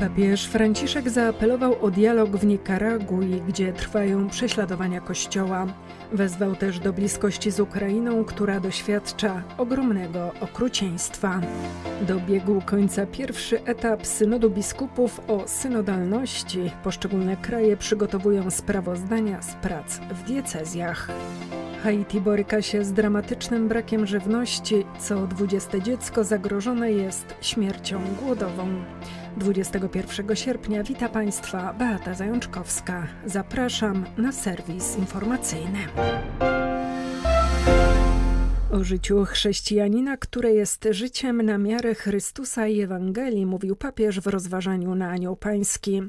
Papież Franciszek zaapelował o dialog w Nikaragui, gdzie trwają prześladowania Kościoła. Wezwał też do bliskości z Ukrainą, która doświadcza ogromnego okrucieństwa. Dobiegł końca pierwszy etap Synodu Biskupów o synodalności. Poszczególne kraje przygotowują sprawozdania z prac w diecezjach. Haiti boryka się z dramatycznym brakiem żywności. Co 20. dziecko zagrożone jest śmiercią głodową. 21 sierpnia wita Państwa Beata Zajączkowska. Zapraszam na serwis informacyjny. O życiu chrześcijanina, które jest życiem na miarę Chrystusa i Ewangelii, mówił papież w rozważaniu na Anioł Pański.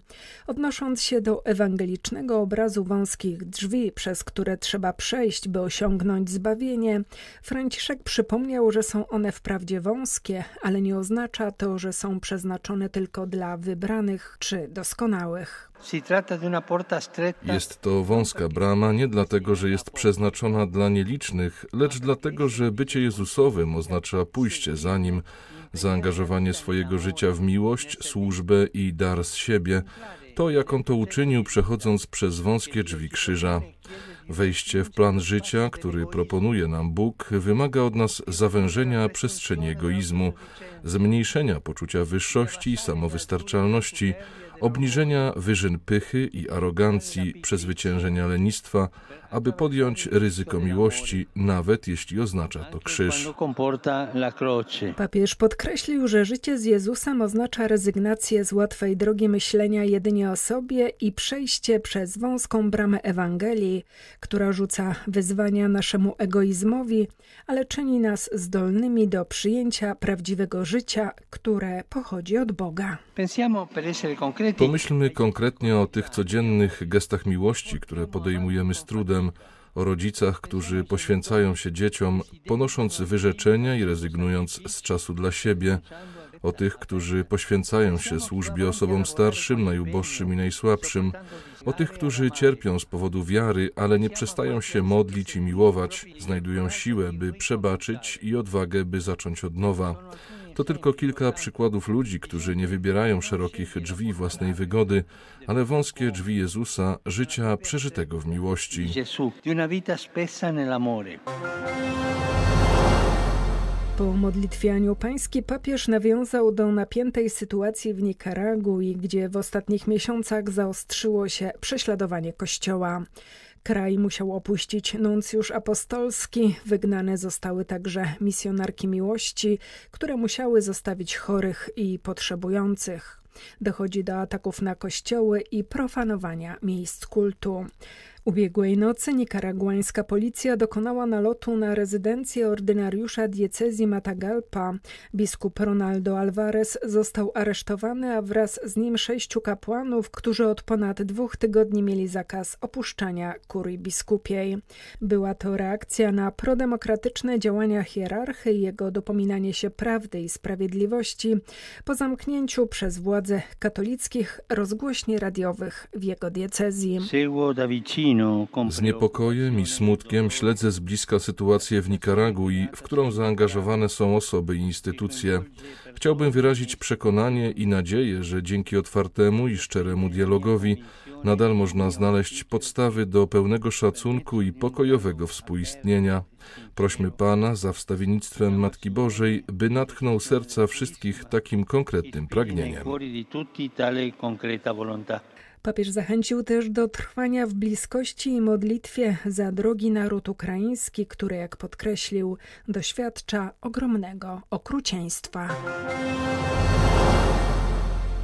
Odnosząc się do ewangelicznego obrazu wąskich drzwi, przez które trzeba przejść, by osiągnąć zbawienie, Franciszek przypomniał, że są one wprawdzie wąskie, ale nie oznacza to, że są przeznaczone tylko dla wybranych czy doskonałych. Jest to wąska brama nie dlatego, że jest przeznaczona dla nielicznych, lecz dlatego, że bycie Jezusowym oznacza pójście za Nim, zaangażowanie swojego życia w miłość, służbę i dar z siebie, to jak On to uczynił, przechodząc przez wąskie drzwi krzyża. Wejście w plan życia, który proponuje nam Bóg, wymaga od nas zawężenia przestrzeni egoizmu, zmniejszenia poczucia wyższości i samowystarczalności, obniżenia wyżyn pychy i arogancji, przezwyciężenia lenistwa, aby podjąć ryzyko miłości, nawet jeśli oznacza to krzyż. Papież podkreślił, że życie z Jezusem oznacza rezygnację z łatwej drogi myślenia jedynie o sobie i przejście przez wąską bramę Ewangelii, która rzuca wyzwania naszemu egoizmowi, ale czyni nas zdolnymi do przyjęcia prawdziwego życia, które pochodzi od Boga. Pomyślmy konkretnie o tych codziennych gestach miłości, które podejmujemy z trudem, o rodzicach, którzy poświęcają się dzieciom, ponosząc wyrzeczenia i rezygnując z czasu dla siebie, o tych, którzy poświęcają się służbie osobom starszym, najuboższym i najsłabszym, o tych, którzy cierpią z powodu wiary, ale nie przestają się modlić i miłować, znajdują siłę, by przebaczyć i odwagę, by zacząć od nowa. To tylko kilka przykładów ludzi, którzy nie wybierają szerokich drzwi własnej wygody, ale wąskie drzwi Jezusa, życia przeżytego w miłości. Po modlitwie Anioł Pański papież nawiązał do napiętej sytuacji w Nikaragui, gdzie w ostatnich miesiącach zaostrzyło się prześladowanie Kościoła. Kraj musiał opuścić nuncjusz apostolski, wygnane zostały także misjonarki miłości, które musiały zostawić chorych i potrzebujących. Dochodzi do ataków na kościoły i profanowania miejsc kultu. Ubiegłej nocy nikaraguańska policja dokonała nalotu na rezydencję ordynariusza diecezji Matagalpa. Biskup Ronaldo Alvarez został aresztowany, a wraz z nim 6 kapłanów, którzy od ponad 2 tygodni mieli zakaz opuszczania kurii biskupiej. Była to reakcja na prodemokratyczne działania hierarchy i jego dopominanie się prawdy i sprawiedliwości po zamknięciu przez władze katolickich rozgłośni radiowych w jego diecezji. Z niepokojem i smutkiem śledzę z bliska sytuację w Nikaragui, w którą zaangażowane są osoby i instytucje. Chciałbym wyrazić przekonanie i nadzieję, że dzięki otwartemu i szczeremu dialogowi nadal można znaleźć podstawy do pełnego szacunku i pokojowego współistnienia. Prośmy Pana za wstawiennictwem Matki Bożej, by natchnął serca wszystkich takim konkretnym pragnieniem. Papież zachęcił też do trwania w bliskości i modlitwie za drogi naród ukraiński, który, jak podkreślił, doświadcza ogromnego okrucieństwa.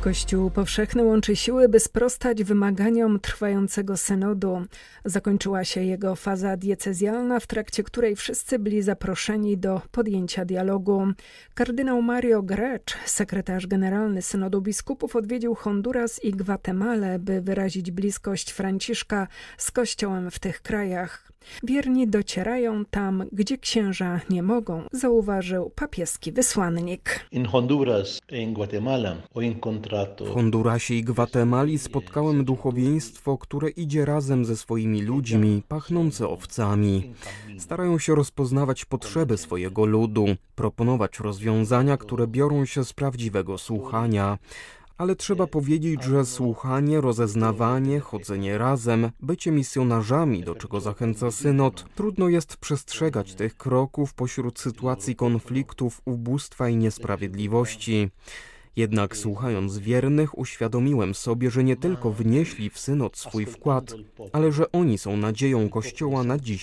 Kościół powszechny łączy siły, by sprostać wymaganiom trwającego synodu. Zakończyła się jego faza diecezjalna, w trakcie której wszyscy byli zaproszeni do podjęcia dialogu. Kardynał Mario Grech, sekretarz generalny Synodu Biskupów, odwiedził Honduras i Gwatemalę, by wyrazić bliskość Franciszka z Kościołem w tych krajach. Wierni docierają tam, gdzie księża nie mogą, zauważył papieski wysłannik. W Hondurasie i Gwatemali spotkałem duchowieństwo, które idzie razem ze swoimi ludźmi, pachnące owcami. Starają się rozpoznawać potrzeby swojego ludu, proponować rozwiązania, które biorą się z prawdziwego słuchania. Ale trzeba powiedzieć, że słuchanie, rozeznawanie, chodzenie razem, bycie misjonarzami, do czego zachęca synod, trudno jest przestrzegać tych kroków pośród sytuacji konfliktów, ubóstwa i niesprawiedliwości. Jednak słuchając wiernych, uświadomiłem sobie, że nie tylko wnieśli w synod swój wkład, ale że oni są nadzieją Kościoła na dziś